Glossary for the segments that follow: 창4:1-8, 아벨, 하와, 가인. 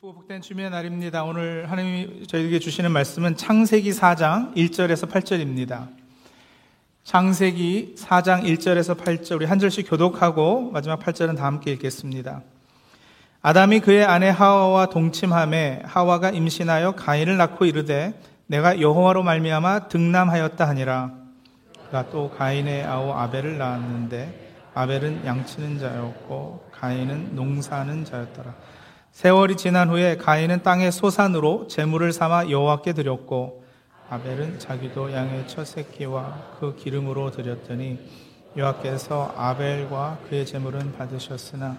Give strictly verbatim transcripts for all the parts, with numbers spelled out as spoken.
기쁘고 복된 주님의 날입니다. 오늘 하나님이 저희에게 주시는 말씀은 창세기 사 장 일 절에서 팔 절입니다. 창세기 사 장 일 절에서 팔 절, 우리 한 절씩 교독하고 마지막 팔 절은 다 함께 읽겠습니다. 아담이 그의 아내 하와와 동침함에 하와가 임신하여 가인을 낳고 이르되 내가 여호와로 말미암아 득남하였다 하니라. 그가 또 가인의 아우 아벨을 낳았는데 아벨은 양치는 자였고 가인은 농사하는 자였더라. 세월이 지난 후에 가인은 땅의 소산으로 재물을 삼아 여호와께 드렸고 아벨은 자기도 양의 첫 새끼와 그 기름으로 드렸더니 여호와께서 아벨과 그의 재물은 받으셨으나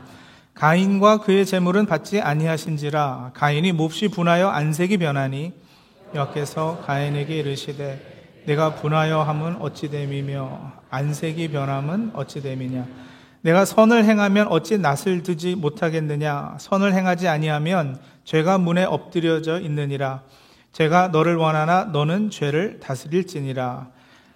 가인과 그의 재물은 받지 아니하신지라 가인이 몹시 분하여 안색이 변하니 여호와께서 가인에게 이르시되 내가 분하여 함은 어찌 됨이며 안색이 변함은 어찌 됨이냐. 내가 선을 행하면 어찌 낯을 드지 못하겠느냐. 선을 행하지 아니하면 죄가 문에 엎드려져 있느니라. 제가 너를 원하나 너는 죄를 다스릴지니라.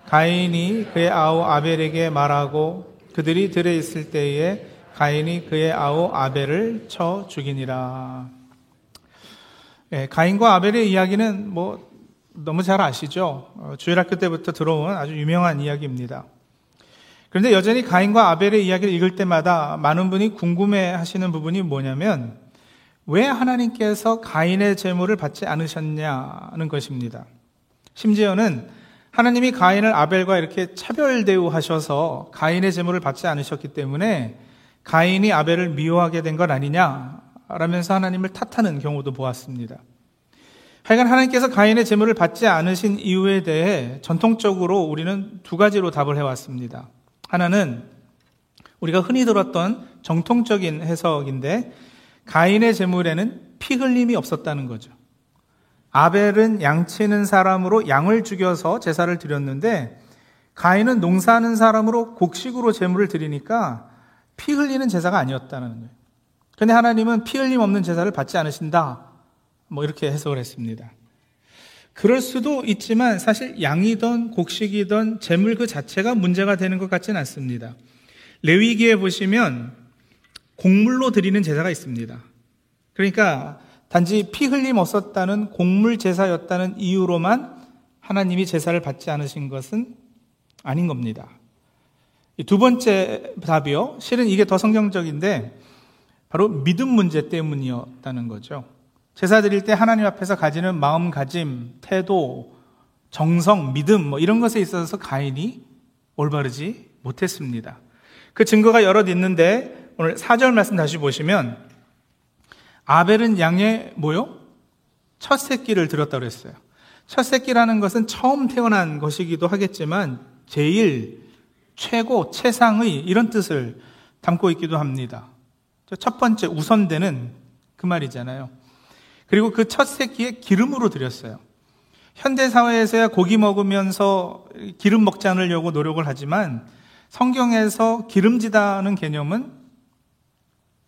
가인이 그의 아우 아벨에게 말하고 그들이 들에 있을 때에 가인이 그의 아우 아벨을 쳐 죽이니라. 예, 가인과 아벨의 이야기는 뭐 너무 잘 아시죠? 주일학교 때부터 들어온 아주 유명한 이야기입니다. 그런데 여전히 가인과 아벨의 이야기를 읽을 때마다 많은 분이 궁금해하시는 부분이 뭐냐면 왜 하나님께서 가인의 제물을 받지 않으셨냐는 것입니다. 심지어는 하나님이 가인을 아벨과 이렇게 차별 대우하셔서 가인의 제물을 받지 않으셨기 때문에 가인이 아벨을 미워하게 된 것 아니냐라면서 하나님을 탓하는 경우도 보았습니다. 하여간 하나님께서 가인의 제물을 받지 않으신 이유에 대해 전통적으로 우리는 두 가지로 답을 해왔습니다. 하나는 우리가 흔히 들었던 정통적인 해석인데 가인의 제물에는 피 흘림이 없었다는 거죠. 아벨은 양치는 사람으로 양을 죽여서 제사를 드렸는데 가인은 농사하는 사람으로 곡식으로 제물을 드리니까 피 흘리는 제사가 아니었다는 거예요. 그런데 하나님은 피 흘림 없는 제사를 받지 않으신다, 뭐 이렇게 해석을 했습니다. 그럴 수도 있지만 사실 양이든 곡식이든 재물 그 자체가 문제가 되는 것 같지는 않습니다. 레위기에 보시면 곡물로 드리는 제사가 있습니다. 그러니까 단지 피 흘림 없었다는 곡물 제사였다는 이유로만 하나님이 제사를 받지 않으신 것은 아닌 겁니다. 두 번째 답이요. 실은 이게 더 성경적인데 바로 믿음 문제 때문이었다는 거죠. 제사 드릴 때 하나님 앞에서 가지는 마음가짐, 태도, 정성, 믿음 뭐 이런 것에 있어서 가인이 올바르지 못했습니다. 그 증거가 여럿 있는데 오늘 사 절 말씀 다시 보시면 아벨은 양의 뭐요? 첫 새끼를 들었다고 그랬어요. 첫 새끼라는 것은 처음 태어난 것이기도 하겠지만 제일, 최고, 최상의 이런 뜻을 담고 있기도 합니다. 첫 번째 우선되는 그 말이잖아요. 그리고 그 첫 새끼에 기름으로 드렸어요. 현대사회에서야 고기 먹으면서 기름 먹지 않으려고 노력을 하지만 성경에서 기름지다는 개념은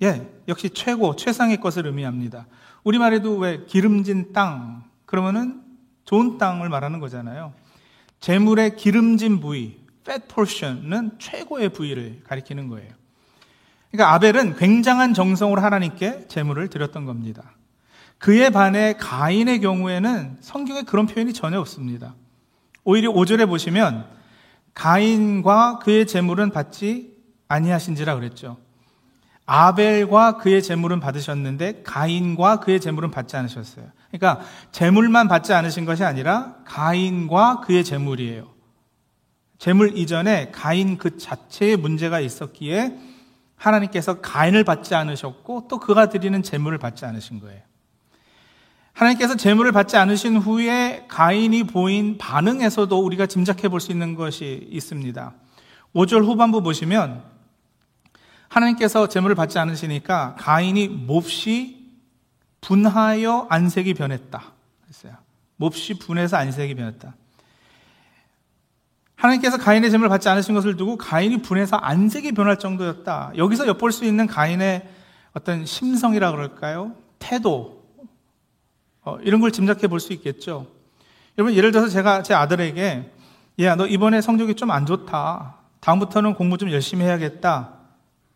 예, 역시 최고, 최상의 것을 의미합니다. 우리말에도 왜 기름진 땅, 그러면은 좋은 땅을 말하는 거잖아요. 재물의 기름진 부위, fat portion은 최고의 부위를 가리키는 거예요. 그러니까 아벨은 굉장한 정성으로 하나님께 재물을 드렸던 겁니다. 그에 반해 가인의 경우에는 성경에 그런 표현이 전혀 없습니다. 오히려 오 절에 보시면 가인과 그의 재물은 받지 아니하신지라 그랬죠. 아벨과 그의 재물은 받으셨는데 가인과 그의 재물은 받지 않으셨어요. 그러니까 재물만 받지 않으신 것이 아니라 가인과 그의 재물이에요. 재물 이전에 가인 그 자체에 문제가 있었기에 하나님께서 가인을 받지 않으셨고 또 그가 드리는 재물을 받지 않으신 거예요. 하나님께서 제물을 받지 않으신 후에 가인이 보인 반응에서도 우리가 짐작해 볼 수 있는 것이 있습니다. 오 절 후반부 보시면 하나님께서 제물을 받지 않으시니까 가인이 몹시 분하여 안색이 변했다 했어요. 몹시 분해서 안색이 변했다. 하나님께서 가인의 제물을 받지 않으신 것을 두고 가인이 분해서 안색이 변할 정도였다. 여기서 엿볼 수 있는 가인의 어떤 심성이라 그럴까요? 태도 이런 걸 짐작해 볼 수 있겠죠. 여러분 예를 들어서 제가 제 아들에게 야, 너 이번에 성적이 좀 안 좋다. 다음부터는 공부 좀 열심히 해야겠다.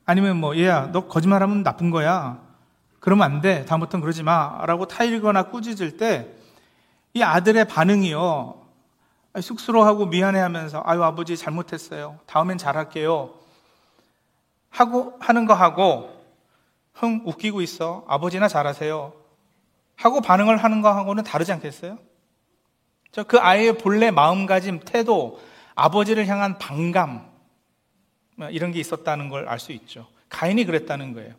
아니면 뭐 얘야, 너 거짓말하면 나쁜 거야. 그러면 안 돼, 다음부터는 그러지 마라고 타일거나 꾸짖을 때 이 아들의 반응이요, 쑥스러워하고 미안해하면서 아유 아버지 잘못했어요, 다음엔 잘할게요 하고 하는 거 하고, 흥 웃기고 있어 아버지나 잘하세요 하고 반응을 하는 거 하고는 다르지 않겠어요? 저 그 아이의 본래 마음가짐, 태도, 아버지를 향한 반감, 이런 게 있었다는 걸 알 수 있죠. 가인이 그랬다는 거예요.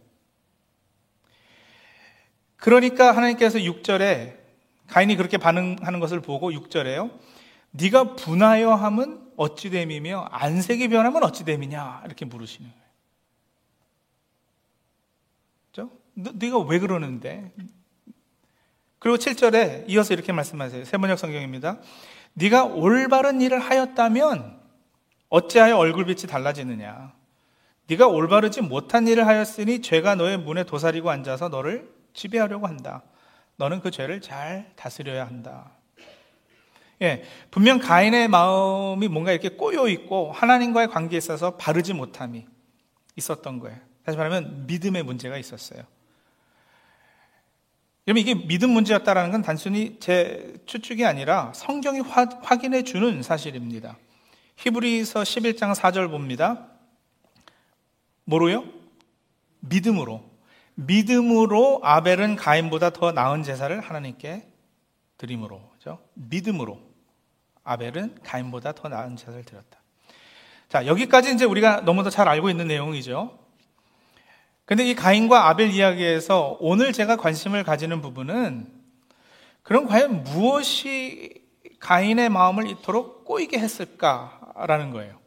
그러니까 하나님께서 육 절에 가인이 그렇게 반응하는 것을 보고 육 절에요, 네가 분하여 함은 어찌 됨이며 안색이 변함은 어찌 됨이냐 이렇게 물으시는 거예요. 그렇죠? 너, 네가 왜 그러는데? 그리고 칠 절에 이어서 이렇게 말씀하세요. 세번역 성경입니다. 네가 올바른 일을 하였다면 어찌하여 얼굴빛이 달라지느냐. 네가 올바르지 못한 일을 하였으니 죄가 너의 문에 도사리고 앉아서 너를 지배하려고 한다. 너는 그 죄를 잘 다스려야 한다. 예, 분명 가인의 마음이 뭔가 이렇게 꼬여있고 하나님과의 관계에 있어서 바르지 못함이 있었던 거예요. 다시 말하면 믿음의 문제가 있었어요. 여러분, 이게 믿음 문제였다는 건 단순히 제 추측이 아니라 성경이 화, 확인해 주는 사실입니다. 히브리서 십일 장 사 절 봅니다. 뭐로요? 믿음으로. 믿음으로 아벨은 가인보다 더 나은 제사를 하나님께 드림으로. 그렇죠? 믿음으로 아벨은 가인보다 더 나은 제사를 드렸다. 자, 여기까지 이제 우리가 너무도 잘 알고 있는 내용이죠. 근데 이 가인과 아벨 이야기에서 오늘 제가 관심을 가지는 부분은, 그럼 과연 무엇이 가인의 마음을 이토록 꼬이게 했을까라는 거예요.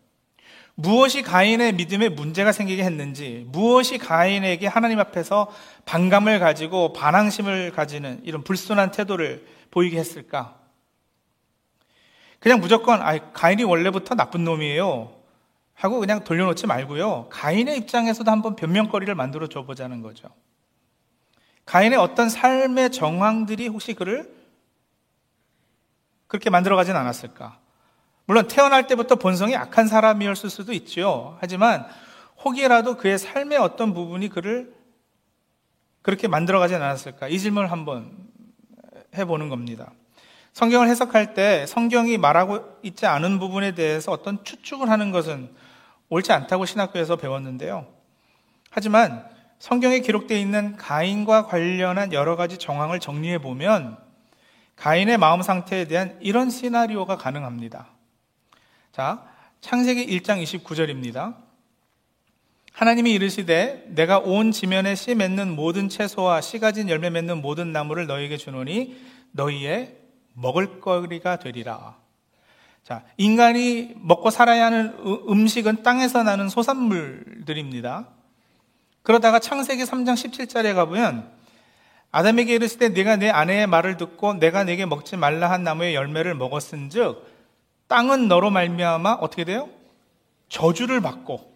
무엇이 가인의 믿음에 문제가 생기게 했는지, 무엇이 가인에게 하나님 앞에서 반감을 가지고 반항심을 가지는 이런 불순한 태도를 보이게 했을까? 그냥 무조건 아, 가인이 원래부터 나쁜 놈이에요 하고 그냥 돌려놓지 말고요, 가인의 입장에서도 한번 변명거리를 만들어 줘보자는 거죠. 가인의 어떤 삶의 정황들이 혹시 그를 그렇게 만들어가진 않았을까? 물론 태어날 때부터 본성이 악한 사람이었을 수도 있죠. 하지만 혹이라도 그의 삶의 어떤 부분이 그를 그렇게 만들어가진 않았을까? 이 질문을 한번 해보는 겁니다. 성경을 해석할 때 성경이 말하고 있지 않은 부분에 대해서 어떤 추측을 하는 것은 옳지 않다고 신학교에서 배웠는데요. 하지만 성경에 기록되어 있는 가인과 관련한 여러 가지 정황을 정리해 보면 가인의 마음 상태에 대한 이런 시나리오가 가능합니다. 자, 창세기 일 장 이십구 절입니다. 하나님이 이르시되 내가 온 지면에 씨 맺는 모든 채소와 씨 가진 열매 맺는 모든 나무를 너희에게 주노니 너희의 먹을거리가 되리라. 자, 인간이 먹고 살아야 하는 음식은 땅에서 나는 소산물들입니다. 그러다가 창세기 삼 장 십칠 절에 가보면 아담에게 이르시되 네가 내 아내의 말을 듣고 내가 네게 먹지 말라 한 나무의 열매를 먹었은즉 땅은 너로 말미암아 어떻게 돼요? 저주를 받고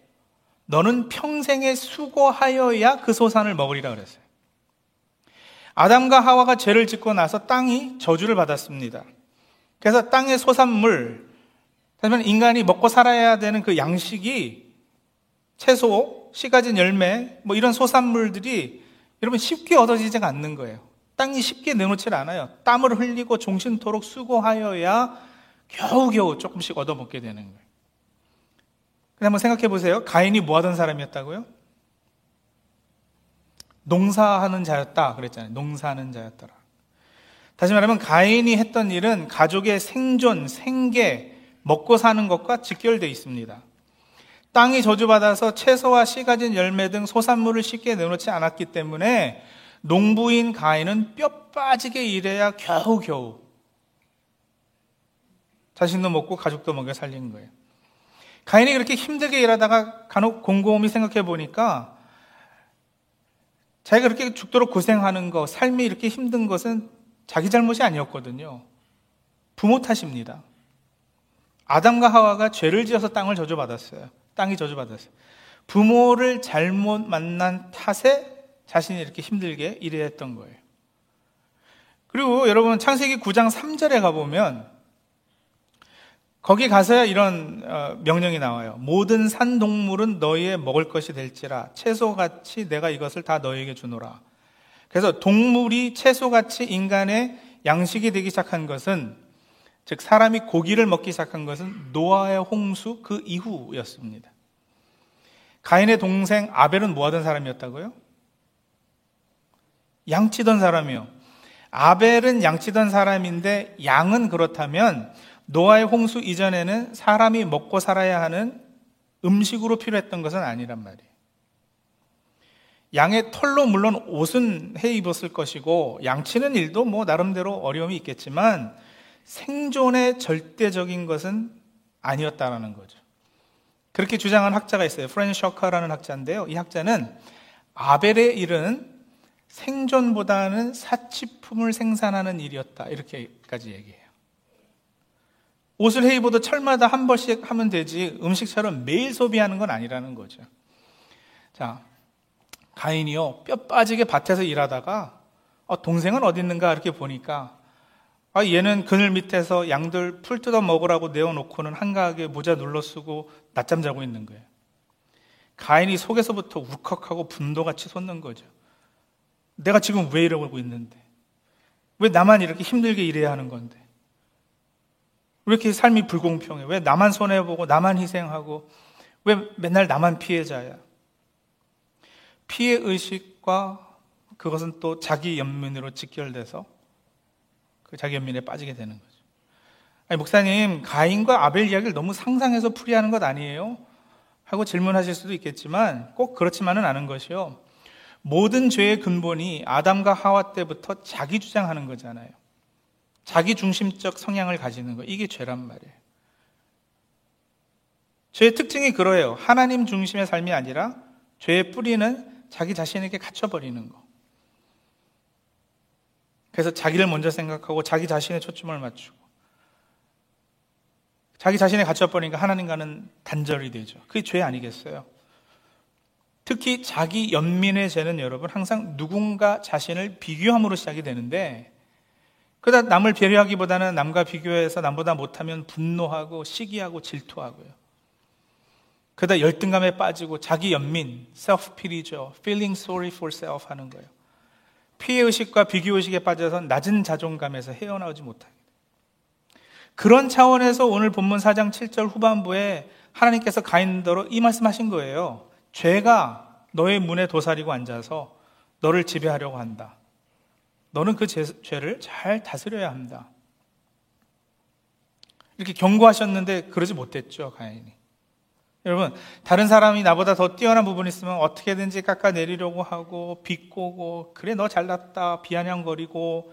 너는 평생에 수고하여야 그 소산을 먹으리라 그랬어요. 아담과 하와가 죄를 짓고 나서 땅이 저주를 받았습니다. 그래서 땅의 소산물, 하지만 인간이 먹고 살아야 되는 그 양식이 채소, 씨 가진 열매, 뭐 이런 소산물들이 여러분 쉽게 얻어지지가 않는 거예요. 땅이 쉽게 내놓질 않아요. 땀을 흘리고 종신토록 수고하여야 겨우겨우 조금씩 얻어먹게 되는 거예요. 근데 한번 생각해 보세요. 가인이 뭐 하던 사람이었다고요? 농사하는 자였다 그랬잖아요. 농사하는 자였더라. 다시 말하면 가인이 했던 일은 가족의 생존, 생계, 먹고 사는 것과 직결되어 있습니다. 땅이 저주받아서 채소와 씨 가진 열매 등 소산물을 쉽게 내놓지 않았기 때문에 농부인 가인은 뼈 빠지게 일해야 겨우겨우 자신도 먹고 가족도 먹여 살린 거예요. 가인이 그렇게 힘들게 일하다가 간혹 곰곰이 생각해 보니까 자기가 그렇게 죽도록 고생하는 거, 삶이 이렇게 힘든 것은 자기 잘못이 아니었거든요. 부모 탓입니다. 아담과 하와가 죄를 지어서 땅을 저주받았어요. 땅이 저주받았어요. 부모를 잘못 만난 탓에 자신이 이렇게 힘들게 일해야 했던 거예요. 그리고 여러분 창세기 구 장 삼 절에 가보면 거기 가서야 이런 명령이 나와요. 모든 산 동물은 너희의 먹을 것이 될지라 채소같이 내가 이것을 다 너희에게 주노라. 그래서 동물이 채소같이 인간의 양식이 되기 시작한 것은, 즉 사람이 고기를 먹기 시작한 것은 노아의 홍수 그 이후였습니다. 가인의 동생 아벨은 뭐하던 사람이었다고요? 양치던 사람이요. 아벨은 양치던 사람인데, 양은 그렇다면 노아의 홍수 이전에는 사람이 먹고 살아야 하는 음식으로 필요했던 것은 아니란 말이에요. 양의 털로 물론 옷은 해 입었을 것이고 양치는 일도 뭐 나름대로 어려움이 있겠지만 생존의 절대적인 것은 아니었다라는 거죠. 그렇게 주장한 학자가 있어요. 프랜 셔커라는 학자인데요, 이 학자는 아벨의 일은 생존보다는 사치품을 생산하는 일이었다, 이렇게까지 얘기해요. 옷을 해 입어도 철마다 한 벌씩 하면 되지 음식처럼 매일 소비하는 건 아니라는 거죠. 자, 가인이요, 뼈 빠지게 밭에서 일하다가 아, 동생은 어디 있는가 이렇게 보니까 아, 얘는 그늘 밑에서 양들 풀 뜯어 먹으라고 내어놓고는 한가하게 모자 눌러 쓰고 낮잠 자고 있는 거예요. 가인이 속에서부터 울컥하고 분도같이 솟는 거죠. 내가 지금 왜 이러고 있는데? 왜 나만 이렇게 힘들게 일해야 하는 건데? 왜 이렇게 삶이 불공평해? 왜 나만 손해보고 나만 희생하고 왜 맨날 나만 피해자야? 피해의식과 그것은 또 자기 연민으로 직결돼서 그 자기 연민에 빠지게 되는 거죠. 아니, 목사님, 가인과 아벨 이야기를 너무 상상해서 풀이하는 것 아니에요? 하고 질문하실 수도 있겠지만 꼭 그렇지만은 않은 것이요, 모든 죄의 근본이 아담과 하와 때부터 자기 주장하는 거잖아요. 자기 중심적 성향을 가지는 거, 이게 죄란 말이에요. 죄의 특징이 그러해요. 하나님 중심의 삶이 아니라 죄의 뿌리는 자기 자신에게 갇혀버리는 거. 그래서 자기를 먼저 생각하고 자기 자신에 초점을 맞추고 자기 자신에 갇혀버리니까 하나님과는 단절이 되죠. 그게 죄 아니겠어요? 특히 자기 연민의 죄는 여러분 항상 누군가 자신을 비교함으로 시작이 되는데, 그러다 남을 배려하기보다는 남과 비교해서 남보다 못하면 분노하고 시기하고 질투하고요. 그러다 열등감에 빠지고 자기 연민, self-pity죠. feeling sorry for self 하는 거예요. 피해의식과 비교의식에 빠져서 낮은 자존감에서 헤어나오지 못합니다. 그런 차원에서 오늘 본문 사 장 칠 절 후반부에 하나님께서 가인더러 이 말씀하신 거예요. 죄가 너의 문에 도사리고 앉아서 너를 지배하려고 한다. 너는 그 죄, 죄를 잘 다스려야 한다. 이렇게 경고하셨는데 그러지 못했죠, 가인이. 여러분, 다른 사람이 나보다 더 뛰어난 부분이 있으면 어떻게든지 깎아내리려고 하고 비꼬고 그래 너 잘났다 비아냥거리고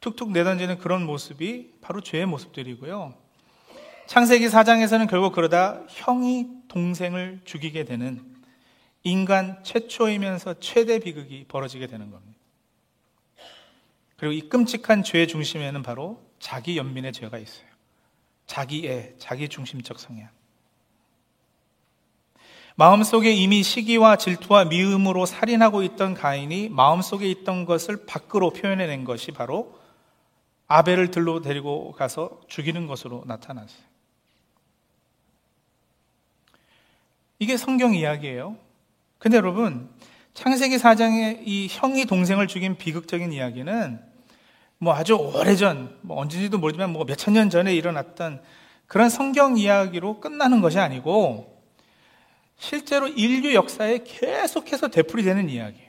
툭툭 내던지는 그런 모습이 바로 죄의 모습들이고요. 창세기 사 장에서는 결국 그러다 형이 동생을 죽이게 되는 인간 최초이면서 최대 비극이 벌어지게 되는 겁니다. 그리고 이 끔찍한 죄의 중심에는 바로 자기 연민의 죄가 있어요. 자기애, 자기 중심적 성향. 마음속에 이미 시기와 질투와 미움으로 살인하고 있던 가인이 마음속에 있던 것을 밖으로 표현해낸 것이 바로 아벨을 들로 데리고 가서 죽이는 것으로 나타났어요. 이게 성경 이야기예요. 근데 여러분, 창세기 사 장의 이 형이 동생을 죽인 비극적인 이야기는 뭐 아주 오래전, 뭐 언제인지도 모르지만 뭐 몇천 년 전에 일어났던 그런 성경 이야기로 끝나는 것이 아니고 실제로 인류 역사에 계속해서 되풀이되는 이야기예요.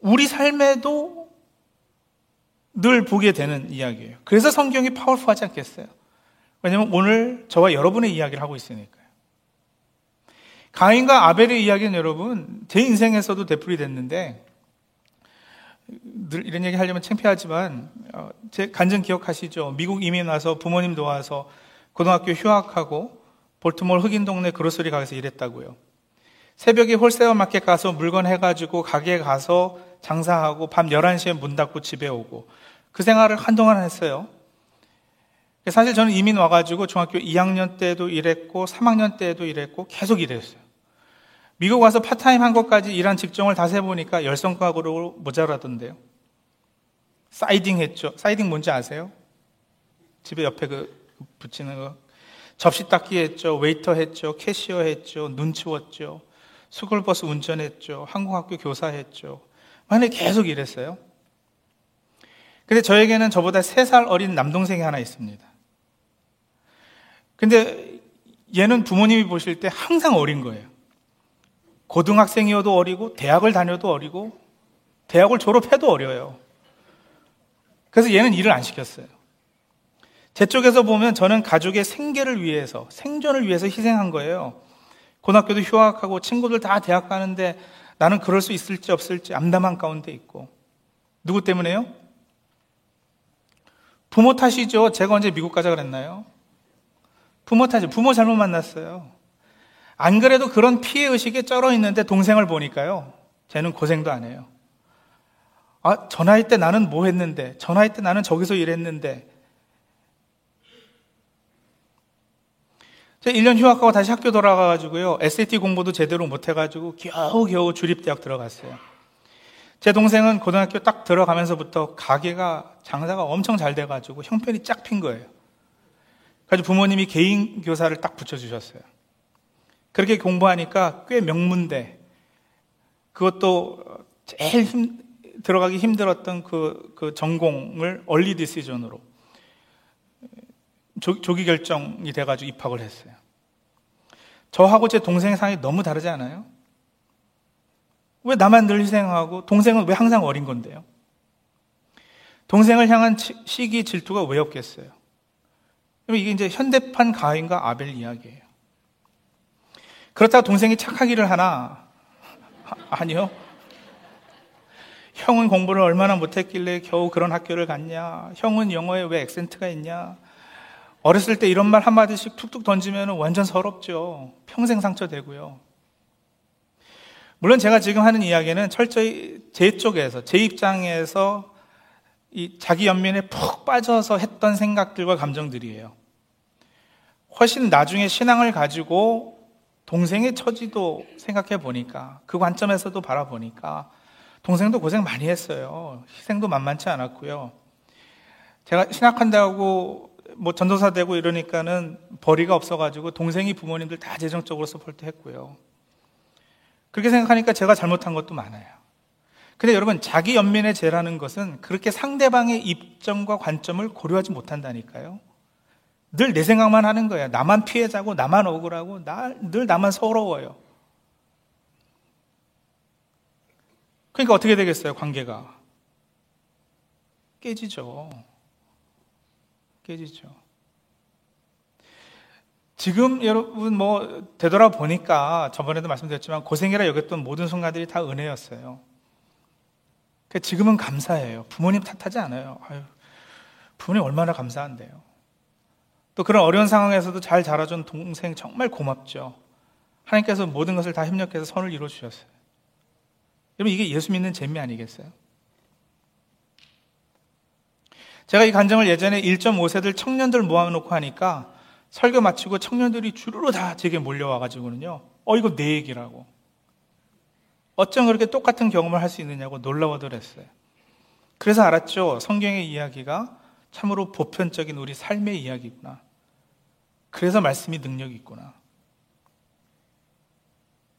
우리 삶에도 늘 보게 되는 이야기예요. 그래서 성경이 파워풀하지 않겠어요? 왜냐하면 오늘 저와 여러분의 이야기를 하고 있으니까요. 가인과 아벨의 이야기는 여러분 제 인생에서도 되풀이 됐는데, 늘 이런 얘기 하려면 창피하지만 제 간증 기억하시죠? 미국 이민 와서 부모님 도와서 고등학교 휴학하고 볼티모어 흑인 동네 그로서리 가게에서 일했다고요. 새벽에 홀세어 마켓 가서 물건 해가지고 가게 가서 장사하고 밤 열한 시에 문 닫고 집에 오고 그 생활을 한동안 했어요. 사실 저는 이민 와가지고 중학교 이 학년 때도 일했고 삼 학년 때도 일했고 계속 일했어요. 미국 와서 파타임 한 것까지 일한 직종을 다 세보니까 열성과으로 모자라던데요. 사이딩 했죠. 사이딩 뭔지 아세요? 집에 옆에 그 붙이는 거. 접시 닦기 했죠. 웨이터 했죠. 캐시어 했죠. 눈 치웠죠. 스쿨버스 운전했죠. 항공학교 교사했죠. 만약에 계속 이랬어요. 근데 저에게는 저보다 세 살 어린 남동생이 하나 있습니다. 근데 얘는 부모님이 보실 때 항상 어린 거예요. 고등학생이어도 어리고 대학을 다녀도 어리고 대학을 졸업해도 어려요. 그래서 얘는 일을 안 시켰어요. 제 쪽에서 보면 저는 가족의 생계를 위해서, 생존을 위해서 희생한 거예요. 고등학교도 휴학하고 친구들 다 대학 가는데 나는 그럴 수 있을지 없을지 암담한 가운데 있고. 누구 때문에요? 부모 탓이죠. 제가 언제 미국 가자 그랬나요? 부모 탓이죠. 부모 잘못 만났어요. 안 그래도 그런 피해의식에 쩔어 있는데 동생을 보니까요, 쟤는 고생도 안 해요. 아, 전화할 때 나는 뭐 했는데, 전화할 때 나는 저기서 일했는데. 제가 일 년 휴학하고 다시 학교 돌아가가지고요, 에스에이티 공부도 제대로 못해가지고 겨우겨우 주립대학 들어갔어요. 제 동생은 고등학교 딱 들어가면서부터 가게가, 장사가 엄청 잘 돼가지고 형편이 쫙 핀 거예요. 그래서 부모님이 개인 교사를 딱 붙여주셨어요. 그렇게 공부하니까 꽤 명문대, 그것도 제일 힘, 들어가기 힘들었던 그, 그 전공을 얼리 디시전으로 조, 조기 결정이 돼가지고 입학을 했어요. 저하고 제 동생의 상황이 너무 다르지 않아요? 왜 나만 늘 희생하고 동생은 왜 항상 어린 건데요? 동생을 향한 치, 시기 질투가 왜 없겠어요? 이게 이제 현대판 가인과 아벨 이야기예요. 그렇다고 동생이 착하기를 하나? 아, 아니요. 형은 공부를 얼마나 못했길래 겨우 그런 학교를 갔냐? 형은 영어에 왜 액센트가 있냐? 어렸을 때 이런 말 한마디씩 툭툭 던지면 완전 서럽죠. 평생 상처되고요. 물론 제가 지금 하는 이야기는 철저히 제 쪽에서, 제 입장에서 이 자기 연민에 푹 빠져서 했던 생각들과 감정들이에요. 훨씬 나중에 신앙을 가지고 동생의 처지도 생각해 보니까, 그 관점에서도 바라보니까 동생도 고생 많이 했어요. 희생도 만만치 않았고요. 제가 신학한다고 뭐 전도사 되고 이러니까는 벌이가 없어가지고 동생이 부모님들 다 재정적으로 서포트했고요. 그렇게 생각하니까 제가 잘못한 것도 많아요. 근데 여러분, 자기 연민의 죄라는 것은 그렇게 상대방의 입장과 관점을 고려하지 못한다니까요. 늘 내 생각만 하는 거예요. 나만 피해자고, 나만 억울하고, 나, 늘 나만 서러워요. 그러니까 어떻게 되겠어요? 관계가 깨지죠. 깨지죠. 지금 여러분 뭐 되돌아보니까 저번에도 말씀드렸지만 고생이라 여겼던 모든 순간들이 다 은혜였어요. 지금은 감사해요. 부모님 탓하지 않아요. 아유, 부모님 얼마나 감사한데요. 또 그런 어려운 상황에서도 잘 자라준 동생 정말 고맙죠. 하나님께서 모든 것을 다 협력해서 선을 이루어주셨어요. 여러분, 이게 예수 믿는 재미 아니겠어요? 제가 이 간증을 예전에 일 점 오 세들 청년들 모아놓고 하니까 설교 마치고 청년들이 주르르 다 제게 몰려와가지고는요, 어, 이거 내 얘기라고. 어쩜 그렇게 똑같은 경험을 할 수 있느냐고 놀라워들 했어요. 그래서 알았죠. 성경의 이야기가 참으로 보편적인 우리 삶의 이야기구나. 그래서 말씀이 능력이 있구나.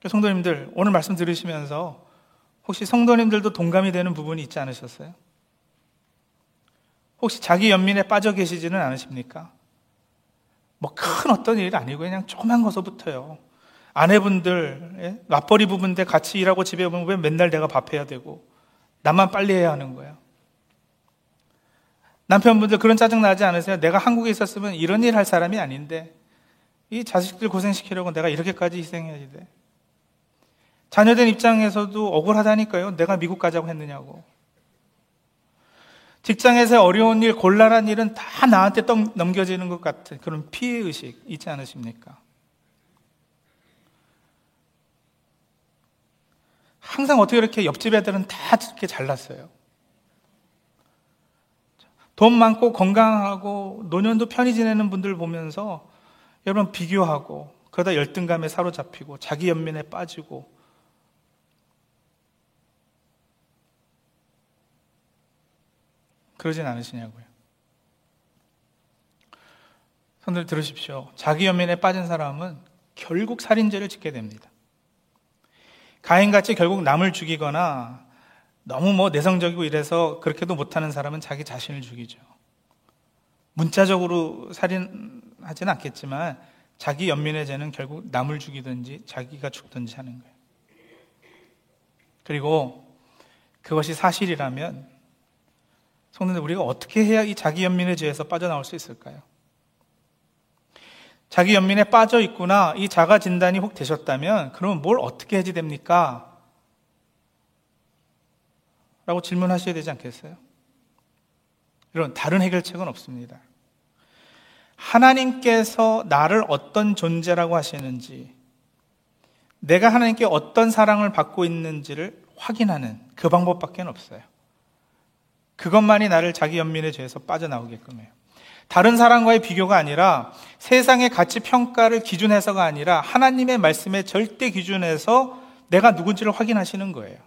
성도님들, 오늘 말씀 들으시면서 혹시 성도님들도 동감이 되는 부분이 있지 않으셨어요? 혹시 자기 연민에 빠져 계시지는 않으십니까? 뭐 큰 어떤 일 아니고 그냥 조그만 거서부터요. 아내분들, 맞벌이 부부인데 같이 일하고 집에 오면 왜 맨날 내가 밥해야 되고 나만 빨리 해야 하는 거야? 남편분들 그런 짜증 나지 않으세요? 내가 한국에 있었으면 이런 일 할 사람이 아닌데 이 자식들 고생시키려고 내가 이렇게까지 희생해야 돼. 자녀된 입장에서도 억울하다니까요. 내가 미국 가자고 했느냐고. 직장에서 어려운 일, 곤란한 일은 다 나한테 넘겨지는 것 같은 그런 피해의식 있지 않으십니까? 항상 어떻게 이렇게 옆집 애들은 다 이렇게 잘났어요. 돈 많고 건강하고 노년도 편히 지내는 분들 보면서 여러분 비교하고, 그러다 열등감에 사로잡히고 자기 연민에 빠지고. 그러진 않으시냐고요. 손들 들으십시오. 자기 연민에 빠진 사람은 결국 살인죄를 짓게 됩니다. 가인같이 결국 남을 죽이거나 너무 뭐 내성적이고 이래서 그렇게도 못하는 사람은 자기 자신을 죽이죠. 문자적으로 살인하지는 않겠지만 자기 연민의 죄는 결국 남을 죽이든지 자기가 죽든지 하는 거예요. 그리고 그것이 사실이라면 성도님들, 우리가 어떻게 해야 이 자기 연민의 죄에서 빠져나올 수 있을까요? 자기 연민에 빠져 있구나, 이 자가 진단이 혹 되셨다면 그러면 뭘 어떻게 해지됩니까? 라고 질문하셔야 되지 않겠어요? 이런 다른 해결책은 없습니다. 하나님께서 나를 어떤 존재라고 하시는지, 내가 하나님께 어떤 사랑을 받고 있는지를 확인하는 그 방법밖에 없어요. 그것만이 나를 자기 연민의 죄에서 빠져나오게끔 해요. 다른 사람과의 비교가 아니라, 세상의 가치 평가를 기준해서가 아니라 하나님의 말씀의 절대 기준에서 내가 누군지를 확인하시는 거예요.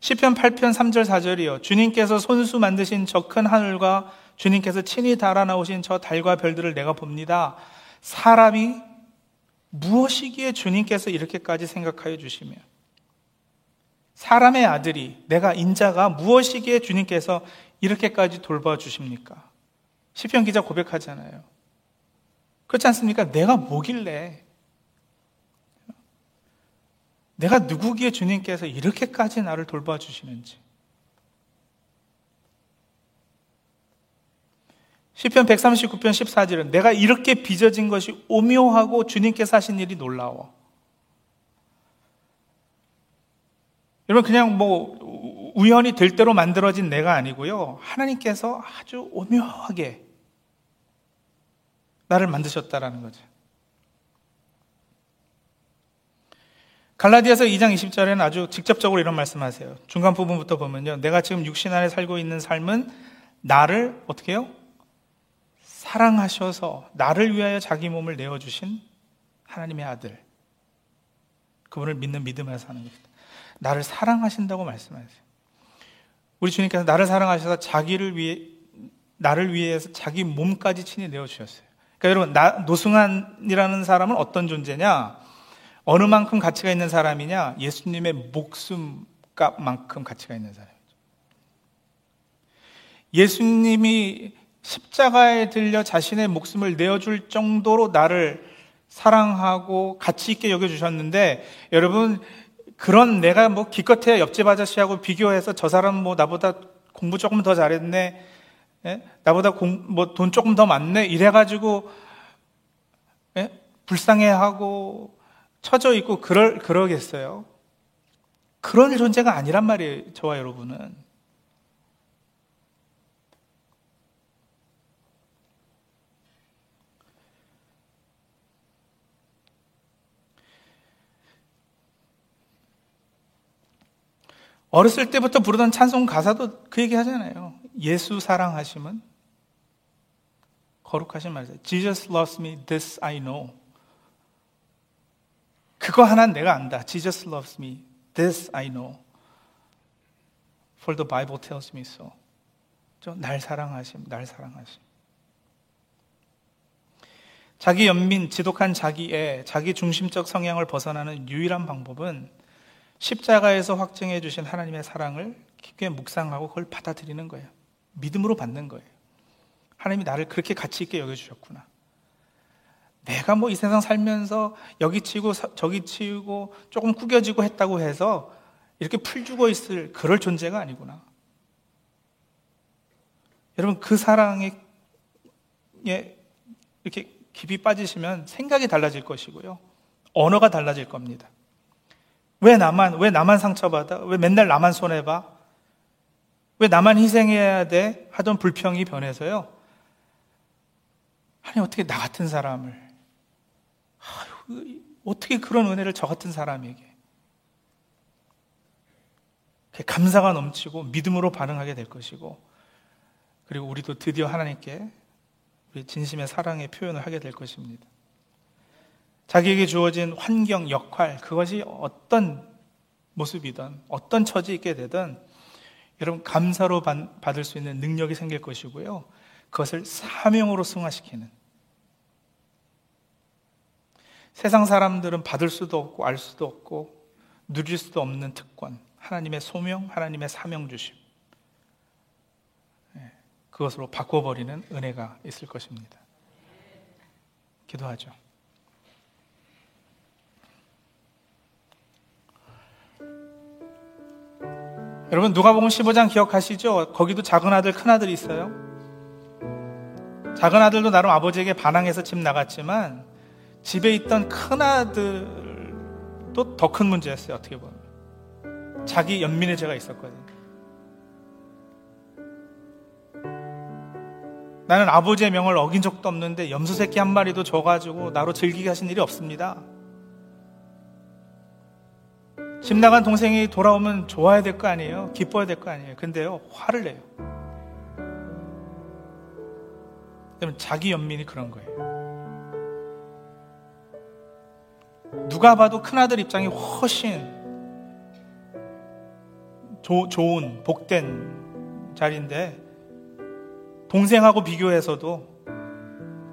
시편 팔 편 삼 절 사 절이요 주님께서 손수 만드신 저 큰 하늘과 주님께서 친히 달아나오신 저 달과 별들을 내가 봅니다. 사람이 무엇이기에 주님께서 이렇게까지 생각하여 주시며, 사람의 아들이, 내가 인자가 무엇이기에 주님께서 이렇게까지 돌봐주십니까? 시편 기자 고백하잖아요. 그렇지 않습니까? 내가 뭐길래, 내가 누구기에 주님께서 이렇게까지 나를 돌봐주시는지. 시편 백삼십구 편 십사 절은 내가 이렇게 빚어진 것이 오묘하고 주님께서 하신 일이 놀라워. 여러분, 그냥 뭐 우연히 될 대로 만들어진 내가 아니고요, 하나님께서 아주 오묘하게 나를 만드셨다라는 거죠. 갈라디아서 이 장 이십 절에는 아주 직접적으로 이런 말씀하세요. 중간 부분부터 보면요, 내가 지금 육신 안에 살고 있는 삶은 나를 어떻게 해요? 사랑하셔서 나를 위하여 자기 몸을 내어주신 하나님의 아들, 그분을 믿는 믿음에 사는 것입니다. 나를 사랑하신다고 말씀하세요. 우리 주님께서 나를 사랑하셔서 자기를 위해, 나를 위해서 자기 몸까지 친히 내어주셨어요. 그러니까 여러분, 나, 노승환이라는 사람은 어떤 존재냐? 어느 만큼 가치가 있는 사람이냐? 예수님의 목숨값만큼 가치가 있는 사람이죠. 예수님이 십자가에 들려 자신의 목숨을 내어줄 정도로 나를 사랑하고 가치 있게 여겨주셨는데, 여러분, 그런 내가 뭐 기껏해야 옆집 아저씨하고 비교해서 저 사람 뭐 나보다 공부 조금 더 잘했네, 예? 나보다 뭐 돈 조금 더 많네, 이래가지고 예? 불쌍해하고 처져 있고 그럴, 그러겠어요? 그런 존재가 아니란 말이에요, 저와 여러분은. 어렸을 때부터 부르던 찬송 가사도 그 얘기 하잖아요. 예수 사랑하심은 거룩하신 말이죠. Jesus loves me, this I know. 그거 하나는 내가 안다. Jesus loves me, this I know. For the Bible tells me so. 날 사랑하심, 날 사랑하심. 자기 연민, 지독한 자기애, 자기 중심적 성향을 벗어나는 유일한 방법은 십자가에서 확증해 주신 하나님의 사랑을 깊게 묵상하고 그걸 받아들이는 거예요. 믿음으로 받는 거예요. 하나님이 나를 그렇게 가치 있게 여겨주셨구나. 내가 뭐 이 세상 살면서 여기 치우고 저기 치우고 조금 구겨지고 했다고 해서 이렇게 풀 죽어 있을 그럴 존재가 아니구나. 여러분, 그 사랑에 이렇게 깊이 빠지시면 생각이 달라질 것이고요, 언어가 달라질 겁니다. 왜 나만, 왜 나만 상처받아? 왜 맨날 나만 손해봐? 왜 나만 희생해야 돼? 하던 불평이 변해서요, 아니 어떻게 나 같은 사람을, 아유, 어떻게 그런 은혜를 저 같은 사람에게, 감사가 넘치고 믿음으로 반응하게 될 것이고, 그리고 우리도 드디어 하나님께 우리 진심의 사랑의 표현을 하게 될 것입니다. 자기에게 주어진 환경, 역할, 그것이 어떤 모습이든 어떤 처지에 있게 되든 여러분, 감사로 받을 수 있는 능력이 생길 것이고요, 그것을 사명으로 승화시키는, 세상 사람들은 받을 수도 없고 알 수도 없고 누릴 수도 없는 특권, 하나님의 소명, 하나님의 사명 주심, 그것으로 바꿔버리는 은혜가 있을 것입니다. 기도하죠. 여러분, 누가복음 십오 장 기억하시죠? 거기도 작은 아들, 큰 아들이 있어요. 작은 아들도 나름 아버지에게 반항해서 집 나갔지만 집에 있던 큰 아들도 더 큰 문제였어요. 어떻게 보면 자기 연민의 죄가 있었거든요. 나는 아버지의 명을 어긴 적도 없는데 염소 새끼 한 마리도 줘가지고 나로 즐기게 하신 일이 없습니다. 집 나간 동생이 돌아오면 좋아야 될 거 아니에요? 기뻐야 될 거 아니에요? 근데요, 화를 내요. 자기 연민이 그런 거예요. 누가 봐도 큰아들 입장이 훨씬 조, 좋은, 복된 자리인데 동생하고 비교해서도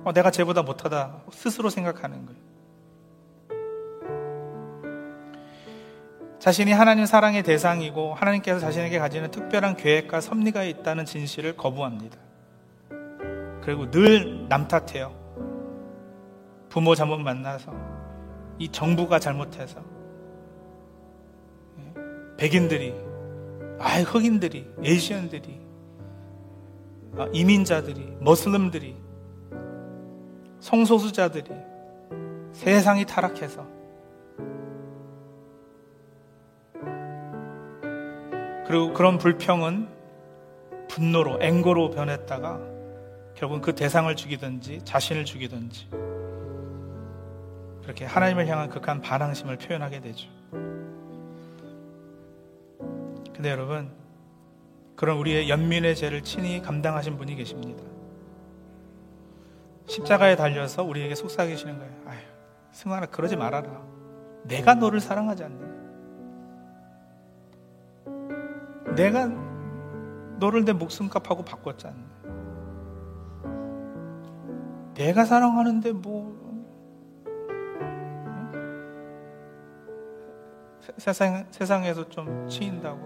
어, 내가 쟤보다 못하다 스스로 생각하는 거예요. 자신이 하나님 사랑의 대상이고 하나님께서 자신에게 가지는 특별한 계획과 섭리가 있다는 진실을 거부합니다. 그리고 늘 남 탓해요. 부모 잘못 만나서, 이 정부가 잘못해서, 백인들이, 아 흑인들이, 에이시언들이, 이민자들이, 머슬림들이, 성소수자들이, 세상이 타락해서. 그리고 그런 불평은 분노로, 앵거로 변했다가 결국은 그 대상을 죽이든지 자신을 죽이든지 그렇게 하나님을 향한 극한 반항심을 표현하게 되죠. 근데 여러분, 그런 우리의 연민의 죄를 친히 감당하신 분이 계십니다. 십자가에 달려서 우리에게 속삭이시는 거예요. 아휴, 승환아, 그러지 말아라. 내가 너를 사랑하지 않네. 내가 너를 내 목숨값하고 바꿨지 않네. 내가 사랑하는데 뭐 세상, 세상에서 좀 치인다고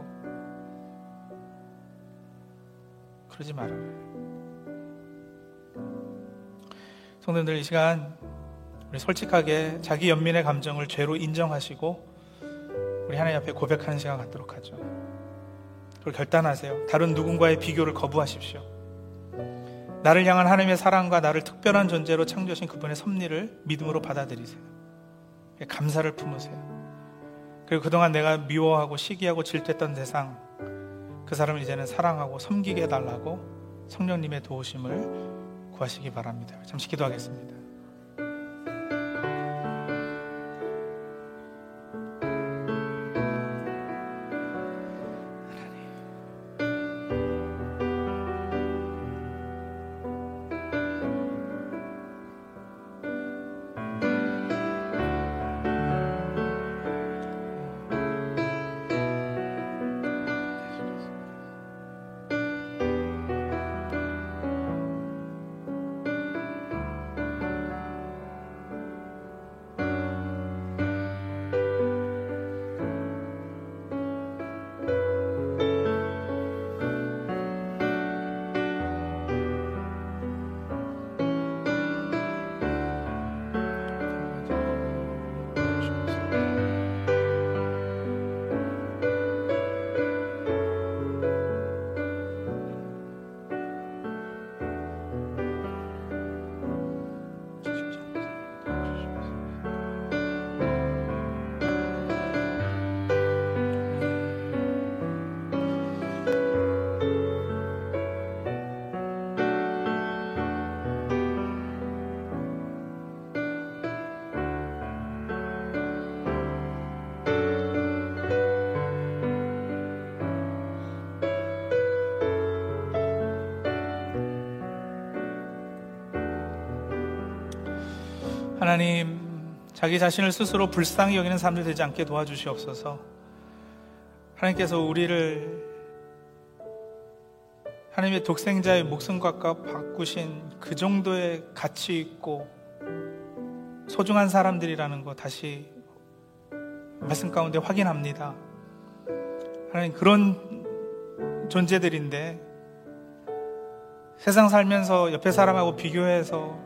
그러지 말아라. 성도님들, 이 시간 우리 솔직하게 자기 연민의 감정을 죄로 인정하시고 우리 하나님 앞에 고백하는 시간 갖도록 하죠. 그걸 결단하세요. 다른 누군가의 비교를 거부하십시오. 나를 향한 하나님의 사랑과 나를 특별한 존재로 창조하신 그분의 섭리를 믿음으로 받아들이세요. 감사를 품으세요. 그리고 그동안 내가 미워하고 시기하고 질투했던 대상, 그 사람을 이제는 사랑하고 섬기게 해달라고 성령님의 도우심을 구하시기 바랍니다. 잠시 기도하겠습니다. 하나님, 자기 자신을 스스로 불쌍히 여기는 사람들 되지 않게 도와주시옵소서. 하나님께서 우리를 하나님의 독생자의 목숨값과 바꾸신 그 정도의 가치 있고 소중한 사람들이라는 거 다시 말씀 가운데 확인합니다. 하나님, 그런 존재들인데 세상 살면서 옆에 사람하고 비교해서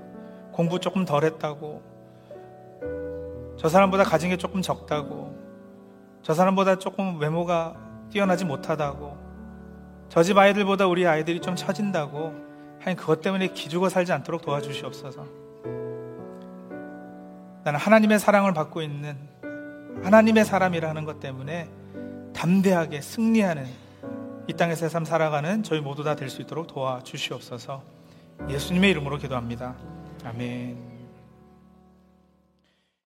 공부 조금 덜 했다고, 저 사람보다 가진 게 조금 적다고, 저 사람보다 조금 외모가 뛰어나지 못하다고, 저 집 아이들보다 우리 아이들이 좀 처진다고, 하나님, 그것 때문에 기죽어 살지 않도록 도와주시옵소서. 나는 하나님의 사랑을 받고 있는 하나님의 사람이라는 것 때문에 담대하게 승리하는 이 땅에서의 삶 살아가는 저희 모두 다 될 수 있도록 도와주시옵소서. 예수님의 이름으로 기도합니다. 아멘.